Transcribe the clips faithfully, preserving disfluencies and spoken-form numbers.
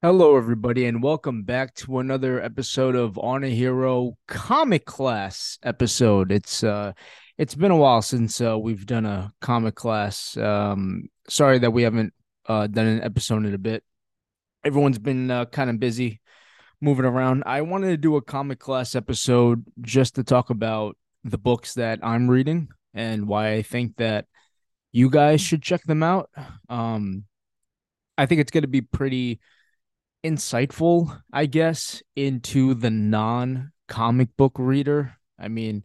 Hello, everybody, and welcome back to another episode of On a Hero Comic Class episode. It's uh, it's been a while since uh, we've done a Comic Class. Um, sorry that we haven't uh, done an episode in a bit. Everyone's been uh, kind of busy moving around. I wanted to do a Comic Class episode just to talk about the books that I'm reading and why I think that you guys should check them out. Um, I think it's going to be pretty insightful, I guess, into the non-comic book reader. I mean,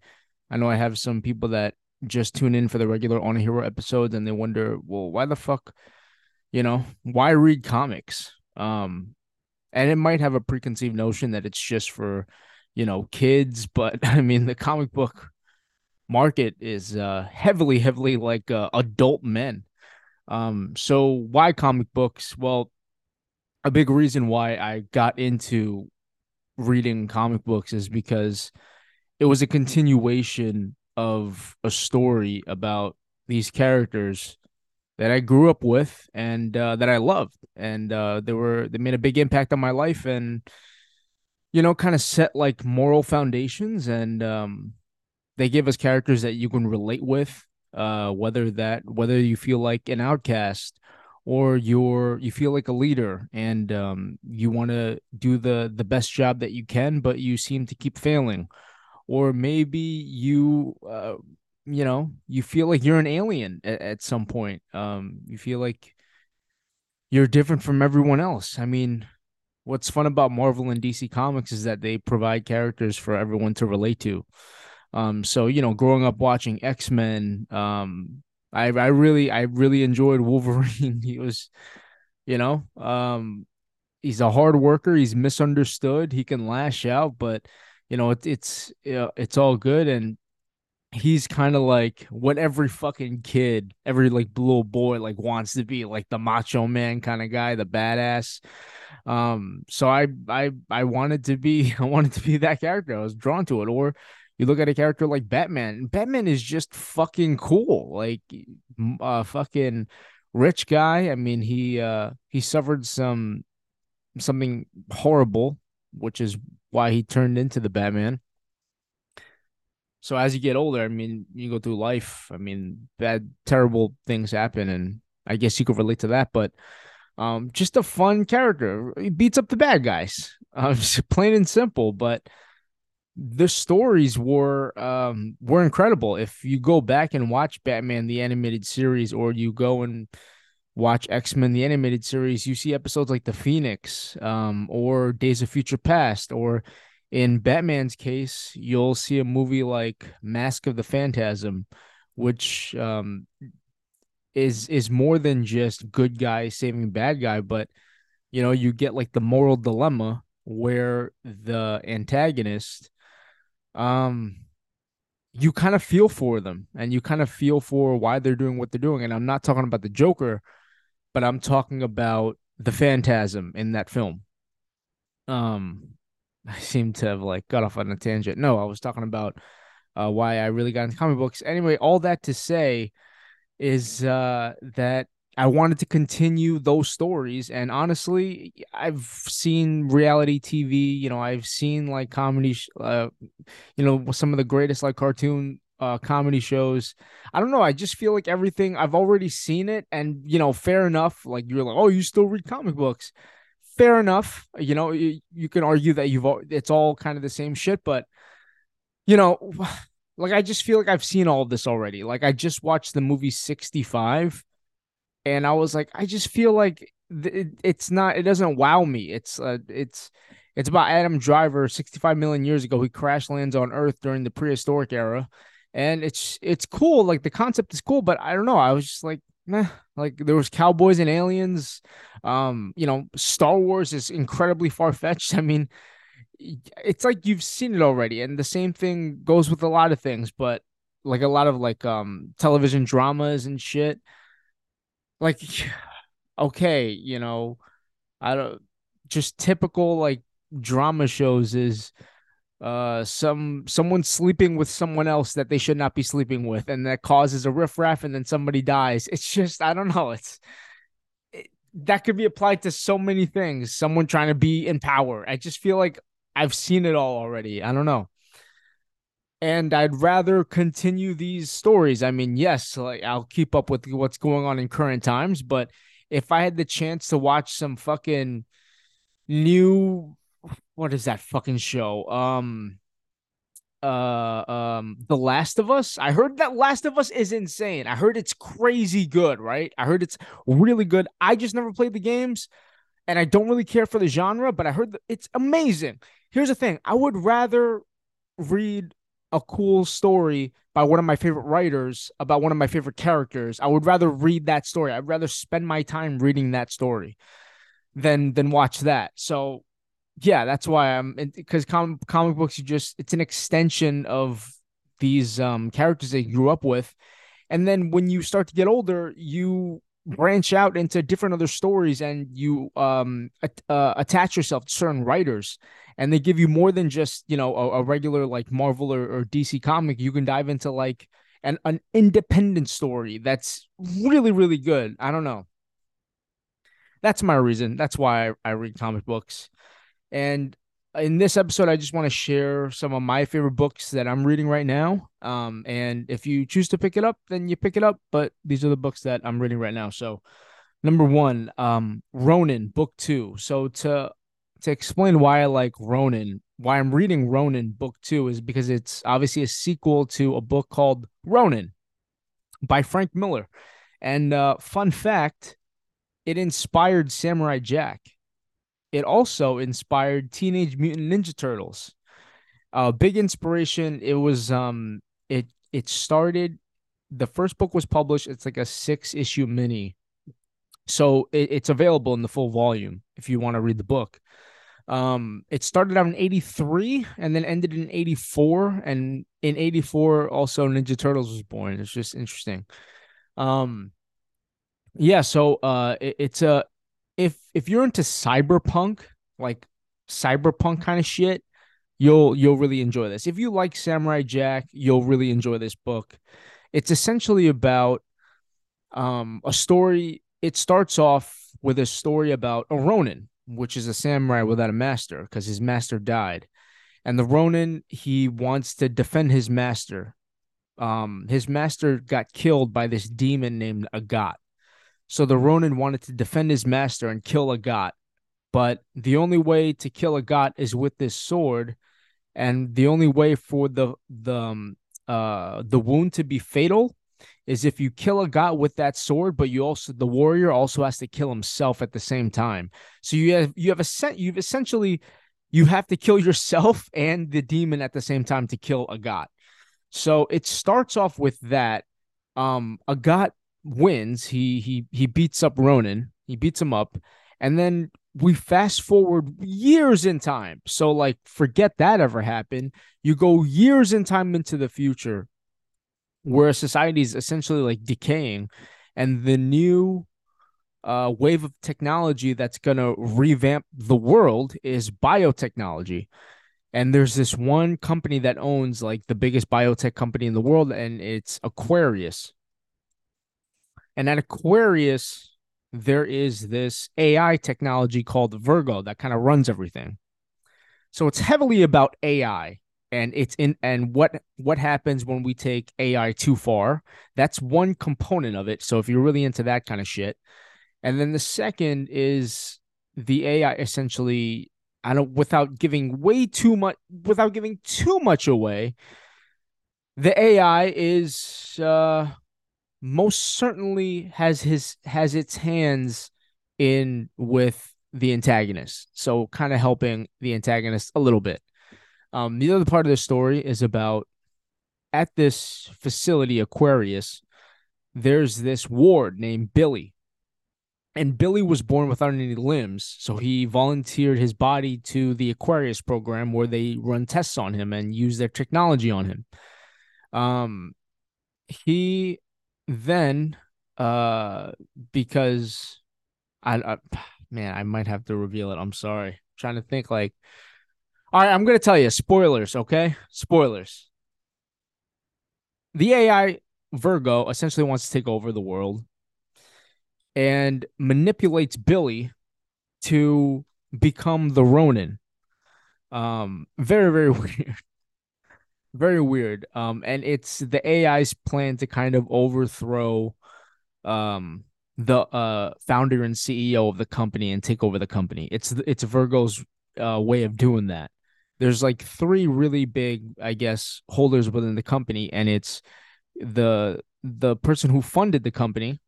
I know I have some people that just tune in for the regular On a Hero episodes and they wonder, well, why the fuck, you know, why read comics? Um, and it might have a preconceived notion that it's just for, you know, kids. But I mean, the comic book market is uh, heavily, heavily like uh, adult men. Um, so why comic books? Well, a big reason why I got into reading comic books is because it was a continuation of a story about these characters that I grew up with and uh, that I loved. And uh, they were they made a big impact on my life and, you know, kind of set like moral foundations. And um, they give us characters that you can relate with, uh, whether that whether you feel like an outcast or you're you feel like a leader and um, you want to do the, the best job that you can, but you seem to keep failing. Or maybe you, uh, you know, you feel like you're an alien at, at some point. Um, you feel like you're different from everyone else. I mean, what's fun about Marvel and D C Comics is that they provide characters for everyone to relate to. Um, so, you know, growing up watching X-Men, um, I I really I really enjoyed Wolverine. He was, you know, um, he's a hard worker. He's misunderstood. He can lash out, but you know it, it's it's all good. And he's kind of like what every fucking kid, every like little boy like wants to be, like the macho man kind of guy, the badass. Um, so I I I wanted to be I wanted to be that character. I was drawn to it. Or you look at a character like Batman. Batman is just fucking cool. Like, uh, fucking rich guy. I mean, he uh, he suffered some something horrible, which is why he turned into the Batman. So as you get older, I mean, you go through life. I mean, bad, terrible things happen, and I guess you could relate to that. But um, just a fun character. He beats up the bad guys. Uh, plain and simple, but the stories were um, were incredible. If you go back and watch Batman, the animated series, or you go and watch X-Men, the animated series, you see episodes like The Phoenix um, or Days of Future Past. Or in Batman's case, you'll see a movie like Mask of the Phantasm, which um, is is more than just good guy saving bad guy. But, you know, you get like the moral dilemma where the antagonist, Um, you kind of feel for them and you kind of feel for why they're doing what they're doing. And I'm not talking about the Joker, but I'm talking about the Phantasm in that film. Um, I seem to have like got off on a tangent. No, I was talking about uh, why I really got into comic books. Anyway, all that to say is uh, that I wanted to continue those stories. And honestly, I've seen reality T V, you know, I've seen like comedy, sh- uh, you know, some of the greatest like cartoon uh, comedy shows. I don't know. I just feel like everything I've already seen it. And, you know, fair enough. Like you're like, oh, you still read comic books. Fair enough. You know, you, you can argue that you've, it's all kind of the same shit, but you know, like, I just feel like I've seen all of this already. Like I just watched the movie sixty-five. And I was like, I just feel like th- it's not, it doesn't wow me. It's uh, it's it's about Adam Driver, sixty-five million years ago. He crash lands on Earth during the prehistoric era. And it's it's cool. Like the concept is cool, but I don't know. I was just like, meh. Like there was cowboys and aliens. Um, you know, Star Wars is incredibly far-fetched. I mean, it's like you've seen it already. And the same thing goes with a lot of things, but like a lot of like um television dramas and shit. Like, okay, you know, I don't just typical like drama shows is uh, some someone sleeping with someone else that they should not be sleeping with. And that causes a riffraff and then somebody dies. It's just I don't know. It's it, that could be applied to so many things. Someone trying to be in power. I just feel like I've seen it all already. I don't know. And I'd rather continue these stories. I mean, yes, like I'll keep up with what's going on in current times, but if I had the chance to watch some fucking new, what is that fucking show? Um, uh, um, The Last of Us. I heard that Last of Us is insane. I heard it's crazy good, right? I heard it's really good. I just never played the games, and I don't really care for the genre, but I heard that it's amazing. Here's the thing. I would rather read a cool story by one of my favorite writers about one of my favorite characters. I would rather read that story. I'd rather spend my time reading that story than, than watch that. So yeah, that's why I'm, because com- comic books, you just, it's an extension of these um, characters that you grew up with. And then when you start to get older, you branch out into different other stories, and you um at, uh, attach yourself to certain writers, and they give you more than just, you know, a, a regular like Marvel or, or D C comic. You can dive into like an, an independent story that's really, really good. I don't know. That's my reason. That's why I, I read comic books. And in this episode, I just want to share some of my favorite books that I'm reading right now. Um, and if you choose to pick it up, then you pick it up. But these are the books that I'm reading right now. So number one, um, Ronin, book two. So to to explain why I like Ronin, why I'm reading Ronin, book two, is because it's obviously a sequel to a book called Ronin by Frank Miller. And uh, fun fact, it inspired Samurai Jack. It also inspired Teenage Mutant Ninja Turtles. A uh, big inspiration. It was um, it it started. The first book was published. It's like a six issue mini, so it, it's available in the full volume if you want to read the book. Um, it started out in eighty-three and then ended in eighty-four, and in eighty-four also Ninja Turtles was born. It's just interesting. Um, yeah. So uh, it, it's a If if you're into cyberpunk, like cyberpunk kind of shit, you'll you'll really enjoy this. If you like Samurai Jack, you'll really enjoy this book. It's essentially about um, a story. It starts off with a story about a Ronin, which is a samurai without a master because his master died. And the Ronin, he wants to defend his master. Um, his master got killed by this demon named Agat. So the Ronin wanted to defend his master and kill Agat, but the only way to kill Agat is with this sword, and the only way for the the um, uh, the wound to be fatal is if you kill Agat with that sword. But you also the warrior also has to kill himself at the same time. So you have you have a you've essentially you have to kill yourself and the demon at the same time to kill Agat. So it starts off with that. Um, Agat wins. He he he beats up Ronin. He beats him up, and then we fast forward years in time. So like, forget that ever happened. You go years in time into the future, where society is essentially like decaying, and the new uh, wave of technology that's gonna revamp the world is biotechnology. And there's this one company that owns like the biggest biotech company in the world, and it's Aquarius. And at Aquarius, there is this A I technology called Virgo that kind of runs everything. So it's heavily about A I and it's in and what what happens when we take A I too far. That's one component of it. So if you're really into that kind of shit. And then the second is the A I essentially, I don't without giving way too much without giving too much away. The A I is uh most certainly has his has its hands in with the antagonist, so kind of helping the antagonist a little bit. Um, the other part of the story is about at this facility, Aquarius, there's this ward named Billy. And Billy was born without any limbs, so he volunteered his body to the Aquarius program where they run tests on him and use their technology on him. Um, he... Then, uh, because I, I, man, I might have to reveal it. I'm sorry. I'm trying to think like, all right, I'm going to tell you spoilers. Okay. Spoilers. The A I Virgo essentially wants to take over the world. and manipulates Billy to become the Ronin. Um, very, very weird. Very weird. Um, and it's the A I's plan to kind of overthrow um, the uh, founder and C E O of the company and take over the company. It's it's Virgo's uh, way of doing that. There's like three really big, I guess, holders within the company, and it's the the person who funded the company,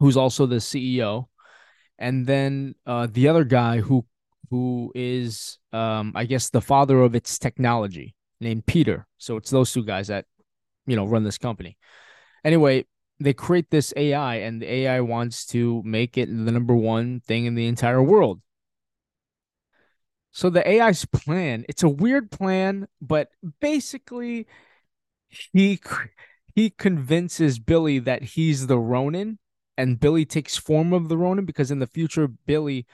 who's also the C E O, and then uh, the other guy who who is, um, I guess, the father of its technology, named Peter. So it's those two guys that, you know, run this company. Anyway, they create this A I, and the A I wants to make it the number one thing in the entire world. So the A I's plan, it's a weird plan, but basically he he convinces Billy that he's the Ronin, and Billy takes form of the Ronin because in the future, Billy,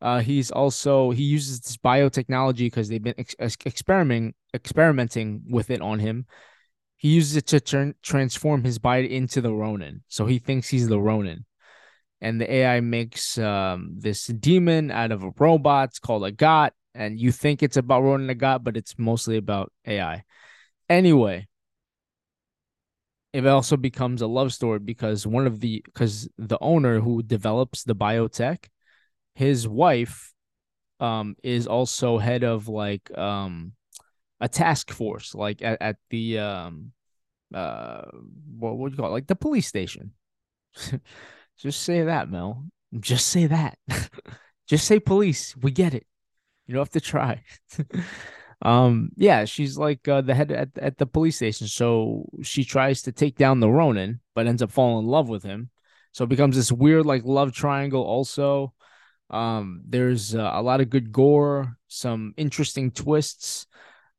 uh, he's also, he uses this biotechnology because they've been ex- experimenting, experimenting with it on him. He uses it to turn, transform his body into the Ronin. So he thinks he's the Ronin. And the A I makes um, this demon out of a robot called Agat. And you think it's about Ronin Agat, but it's mostly about A I. Anyway, it also becomes a love story because one of the because the owner who develops the biotech, his wife, um, is also head of like um, a task force, like at, at the um, uh, what would you call it? Like the police station. Just say that, Mel. Just say that. Just say police. We get it. You don't have to try. Um, yeah, she's like uh, the head at, at the police station. So she tries to take down the Ronin, but ends up falling in love with him. So it becomes this weird like love triangle also. Um, there's uh, a lot of good gore, some interesting twists.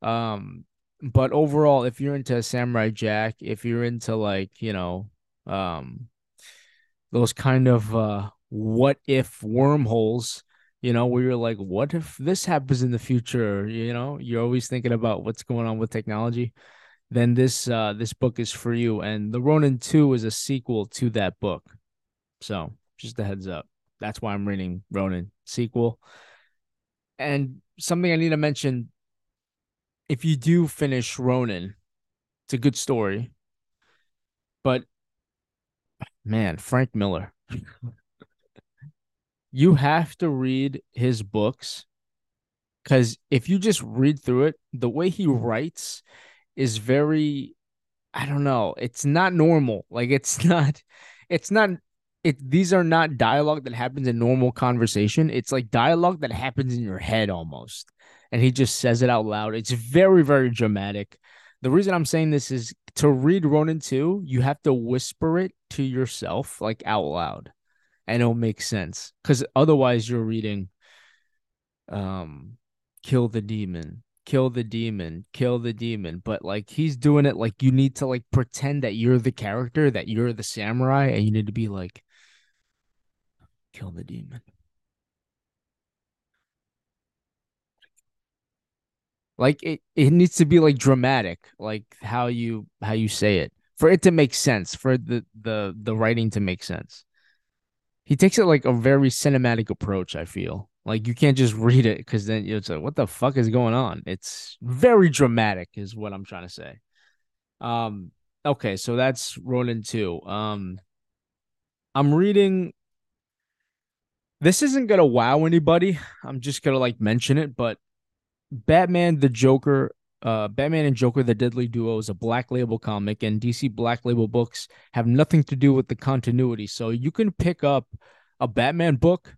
Um, but overall, if you're into Samurai Jack, if you're into like, you know, um, those kind of uh, what if wormholes, you know, where you're like, what if this happens in the future? You know, you're always thinking about what's going on with technology. Then this uh, this book is for you. And The Ronin two is a sequel to that book. So just a heads up. That's why I'm reading Ronin sequel. And something I need to mention, if you do finish Ronin, it's a good story. But man, Frank Miller. You have to read his books because if you just read through it, the way he writes is very, I don't know, it's not normal. Like it's not, it's not, it. These are not dialogue that happens in normal conversation. It's like dialogue that happens in your head almost. And he just says it out loud. It's very, very dramatic. The reason I'm saying this is to read Ronin two, you have to whisper it to yourself, like out loud, and it'll make sense. Because otherwise, you're reading, um, kill the demon, kill the demon, kill the demon. But like he's doing it, like you need to like pretend that you're the character, that you're the samurai, and you need to be like, kill the demon. Like it, it needs to be like dramatic, like how you how you say it for it to make sense, for the, the, the writing to make sense. He takes it like a very cinematic approach, I feel. Like you can't just read it because then it's like, what the fuck is going on? It's very dramatic is what I'm trying to say. Um, okay, so that's Ronin two. Um, I'm reading. This isn't going to wow anybody. I'm just going to like mention it, but Batman, the Joker, uh, Batman and Joker, the Deadly Duo is a Black Label comic, and D C Black Label books have nothing to do with the continuity. So you can pick up a Batman book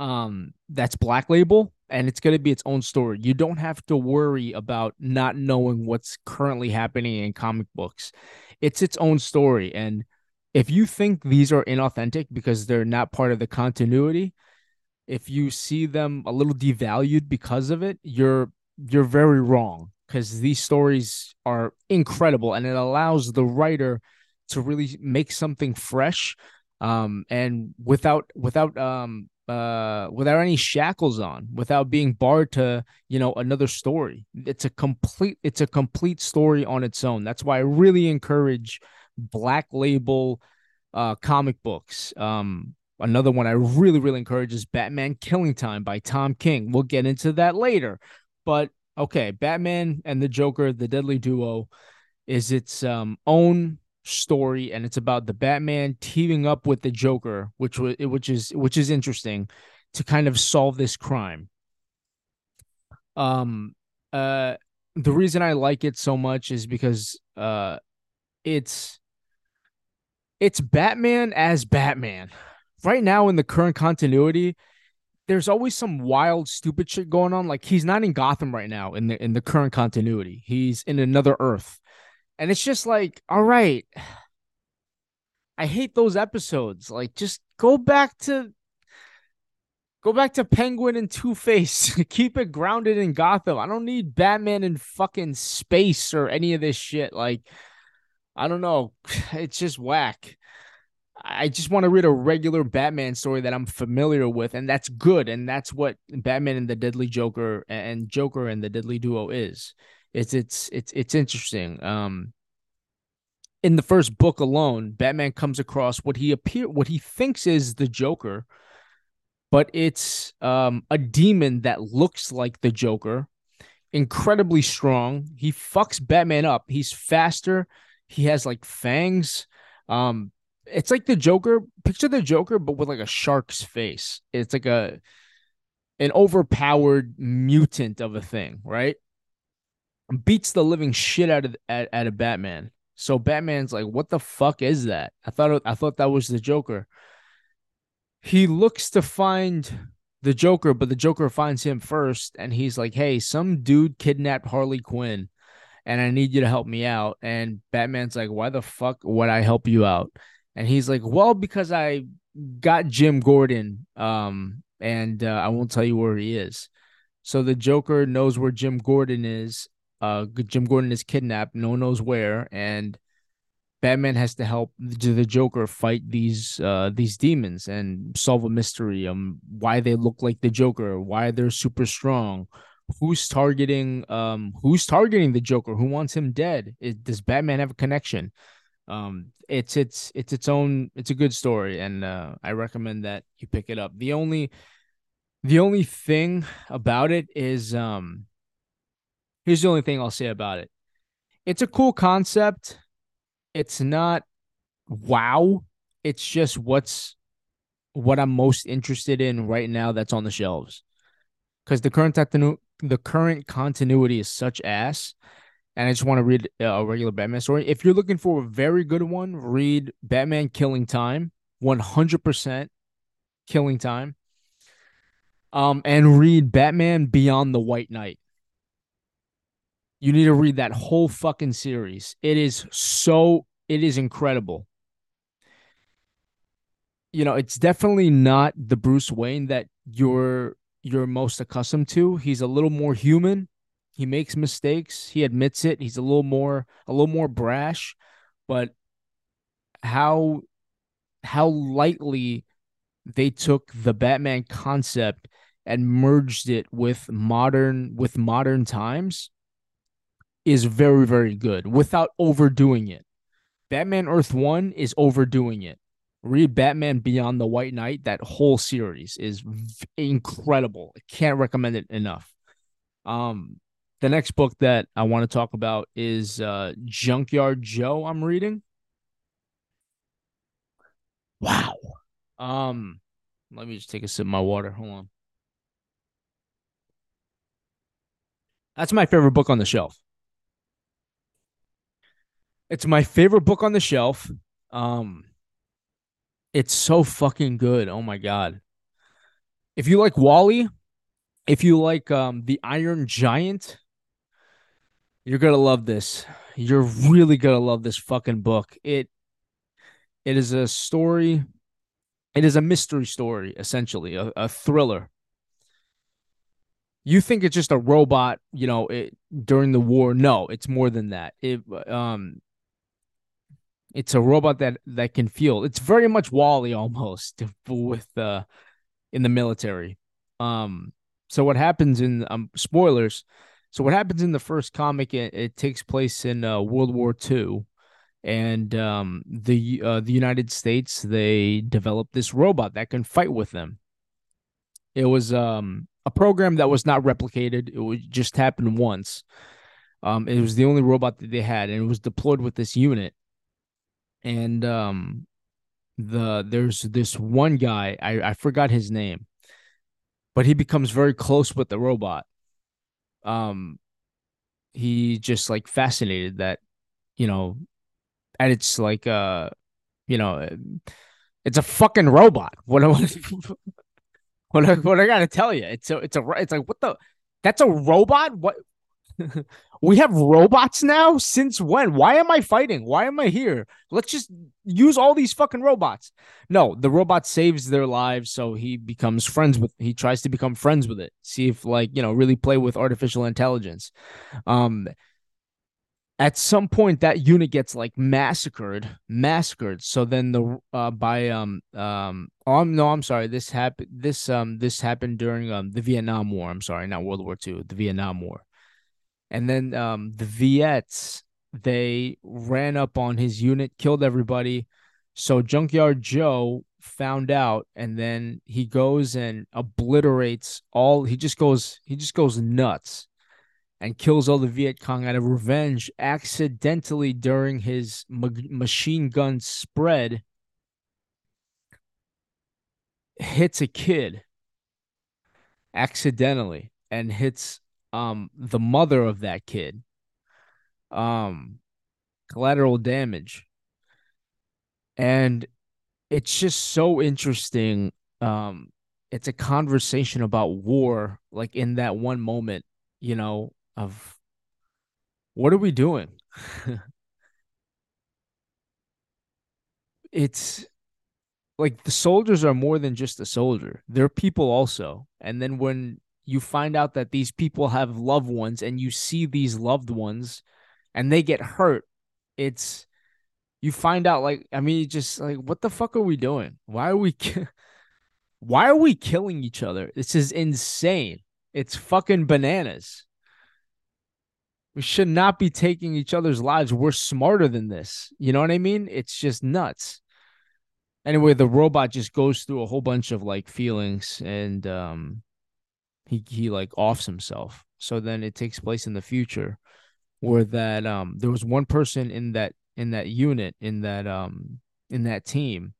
um, that's Black Label, and it's going to be its own story. You don't have to worry about not knowing what's currently happening in comic books. It's its own story, and if you think these are inauthentic because they're not part of the continuity, if you see them a little devalued because of it, you're you're very wrong because these stories are incredible and it allows the writer to really make something fresh um, and without without um uh without any shackles on, without being barred to, you know, another story. It's a complete it's a complete story on its own. That's why I really encourage Black Label uh, comic books. Um, another one I really, really encourage is Batman Killing Time by Tom King. We'll get into that later. But, okay, Batman and the Joker, the Deadly Duo, is its um, own story, and it's about the Batman teaming up with the Joker, which was which is which is interesting, to kind of solve this crime. Um, uh, the reason I like it so much is because uh, it's it's Batman as Batman. Right now, in the current continuity, there's always some wild, stupid shit going on. Like, he's not in Gotham right now in the in the current continuity. He's in another Earth. And it's just like, all right, I hate those episodes. Like, just go back to go back to Penguin and Two-Face. Keep it grounded in Gotham. I don't need Batman in fucking space or any of this shit. Like, I don't know. It's just whack. I just want to read a regular Batman story that I'm familiar with, and that's good. And that's what Batman and the Deadly Joker and Joker and the Deadly Duo is. It's it's it's it's interesting. Um, in the first book alone, Batman comes across what he appear what he thinks is the Joker, but it's um, a demon that looks like the Joker, incredibly strong. He fucks Batman up. He's faster. He has like fangs. Um, it's like the Joker. Picture the Joker, but with like a shark's face. It's like a an overpowered mutant of a thing, right? Beats the living shit out of out, out of Batman. So Batman's like, "What the fuck is that? I thought it, I thought that was the Joker." He looks to find the Joker, but the Joker finds him first, and he's like, "Hey, some dude kidnapped Harley Quinn, and I need you to help me out." And Batman's like, "Why the fuck would I help you out?" And he's like, "Well, because I got Jim Gordon, um, and uh, I won't tell you where he is." So the Joker knows where Jim Gordon is. Uh, Jim Gordon is kidnapped. No one knows where, and Batman has to help the Joker fight these uh, these demons and solve a mystery. Um, why they look like the Joker? Why they're super strong? Who's targeting? Um, who's targeting the Joker? Who wants him dead? It, does Batman have a connection? Um, it's it's it's its own. It's a good story, and uh, I recommend that you pick it up. The only the only thing about it is um. Here's the only thing I'll say about it. It's a cool concept. It's not wow. It's just what's what I'm most interested in right now that's on the shelves. Because the current the current continuity is such ass. And I just want to read a regular Batman story. If you're looking for a very good one, read Batman Killing Time. one hundred percent Killing Time. Um, and read Batman Beyond the White Knight. You need to read that whole fucking series. It is so, it is incredible. You know, it's definitely not the Bruce Wayne that you're you're most accustomed to. He's a little more human. He makes mistakes. He admits it. He's a little more a little more brash, but how how lightly they took the Batman concept and merged it with modern with modern times is very, very good without overdoing it. Batman Earth one is overdoing it. Read Batman Beyond the White Knight. That whole series is incredible. I can't recommend it enough. Um, the next book that I want to talk about is uh, Junkyard Joe I'm reading. Wow. Um, let me just take a sip of my water. Hold on. That's my favorite book on the shelf. It's my favorite book on the shelf. Um, it's so fucking good. Oh, my God. If you like Wally, if you like um, The Iron Giant, you're going to love this. You're really going to love this fucking book. It It is a story. It is a mystery story, essentially, a, a thriller. You think it's just a robot, you know, it, during the war. No, it's more than that. It, um... It's a robot that, that can feel. It's very much Wall-E almost with uh, in the military. Um, so what happens in um, spoilers? So what happens in the first comic? It, it takes place in uh, World War Two, And um, the uh, the United States, they developed this robot that can fight with them. It was um, a program that was not replicated. It would just happen once. Um, it was the only robot that they had, and it was deployed with this unit. And um, the there's this one guy, I, I forgot his name, but he becomes very close with the robot. Um, he just like fascinated that, you know, and it's like, uh, you know, it's a fucking robot. What I what I, what I gotta tell you? It's a, it's a, it's like what the? That's a robot? What? We have robots now? Since when? Why am I fighting? Why am I here? Let's just use all these fucking robots. No, the robot saves their lives, so he becomes friends with, he tries to become friends with it. See if, like, you know, really play with artificial intelligence. Um, at some point, that unit gets, like, massacred, massacred. So then the, uh, by, um, um, oh, no, I'm sorry. This happened, this, um, this happened during, um, the Vietnam War. I'm sorry, not World War Two, the Vietnam War. And then um, the Viets, they ran up on his unit, killed everybody. So Junkyard Joe found out, and then he goes and obliterates all. He just goes, he just goes nuts, and kills all the Viet Cong out of revenge, accidentally during his ma- machine gun spread. Hits a kid. Accidentally, and hits. Um, the mother of that kid, um, collateral damage. And it's just so interesting. Um, it's a conversation about war, like in that one moment, you know, of what are we doing? It's like the soldiers are more than just a soldier. They're people also. And then when you find out that these people have loved ones, and you see these loved ones and they get hurt. It's, you find out, like, I mean, just like, what the fuck are we doing? Why are we, ki- why are we killing each other? This is insane. It's fucking bananas. We should not be taking each other's lives. We're smarter than this. You know what I mean? It's just nuts. Anyway, the robot just goes through a whole bunch of like feelings, and, um, He he like offs himself. So then it takes place in the future, where that um there was one person in that in that unit in that um in that team,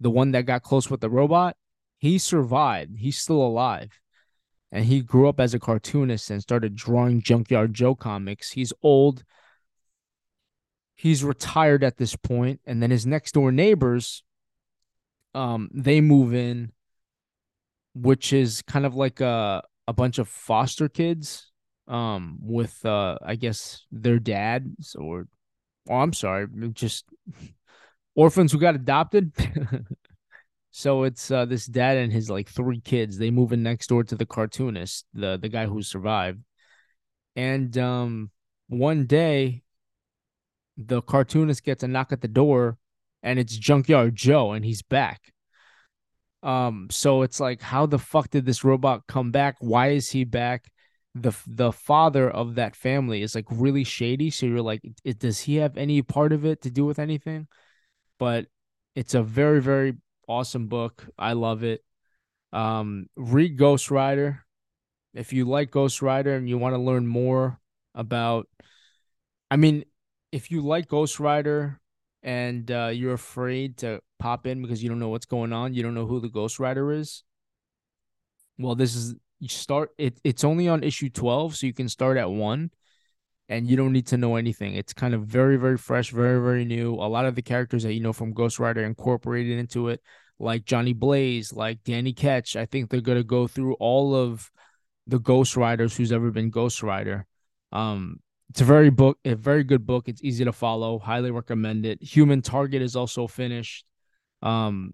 the one that got close with the robot. He survived. He's still alive, and he grew up as a cartoonist and started drawing Junkyard Joe comics. He's old. He's retired at this point, and then his next door neighbors, um, they move in, which is kind of like a, a bunch of foster kids um, with, uh, I guess, their dads or, oh, I'm sorry, just orphans who got adopted. So it's uh, this dad and his, like, three kids. They move in next door to the cartoonist, the, the guy who survived. And um, one day, the cartoonist gets a knock at the door, and it's Junkyard Joe, and he's back. Um, so it's like, how the fuck did this robot come back? Why is he back? The the father of that family is like really shady. So you're like, it, does he have any part of it to do with anything? But it's a very, very awesome book. I love it. Um, read Ghost Rider. If you like Ghost Rider and you want to learn more about, I mean, if you like Ghost Rider and uh, you're afraid to pop in because you don't know what's going on, you don't know who the Ghost Rider is, well, this is, you start, it, it's only on issue twelve, so you can start at one, and you don't need to know anything. It's kind of very, very fresh, very, very new. A lot of the characters that you know from Ghost Rider incorporated into it, like Johnny Blaze, like Danny Ketch. I think they're going to go through all of the Ghost Riders who's ever been Ghost Rider. Um, It's a very book, a very good book. It's easy to follow. Highly recommend it. Human Target is also finished. Um,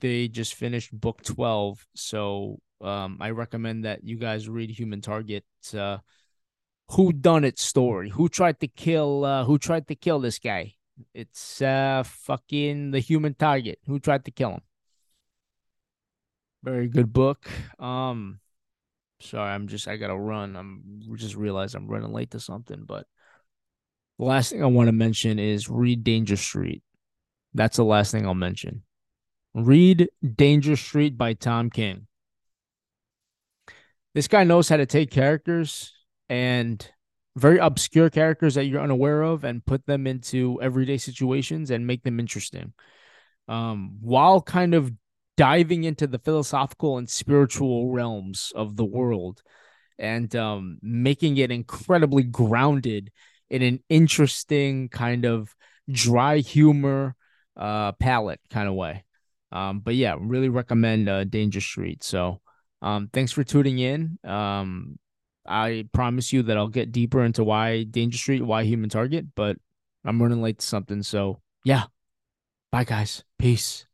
they just finished book twelve, so um, I recommend that you guys read Human Target. Uh, who done it story? Who tried to kill? Uh, who tried to kill this guy? It's uh, fucking the Human Target. Who tried to kill him? Very good book. Um. Sorry, I'm just, I gotta run. I'm just realized I'm running late to something, but The last thing I want to mention is read Danger Street. That's the last thing I'll mention. Read Danger Street by Tom King. This guy knows how to take characters and very obscure characters that you're unaware of and put them into everyday situations and make them interesting. Um, while kind of diving into the philosophical and spiritual realms of the world and um, making it incredibly grounded in an interesting kind of dry humor uh, palette kind of way. Um, but yeah, really recommend uh, Danger Street. So um, thanks for tuning in. Um, I promise you that I'll get deeper into why Danger Street, why Human Target, but I'm running late to something. So yeah. Bye guys. Peace.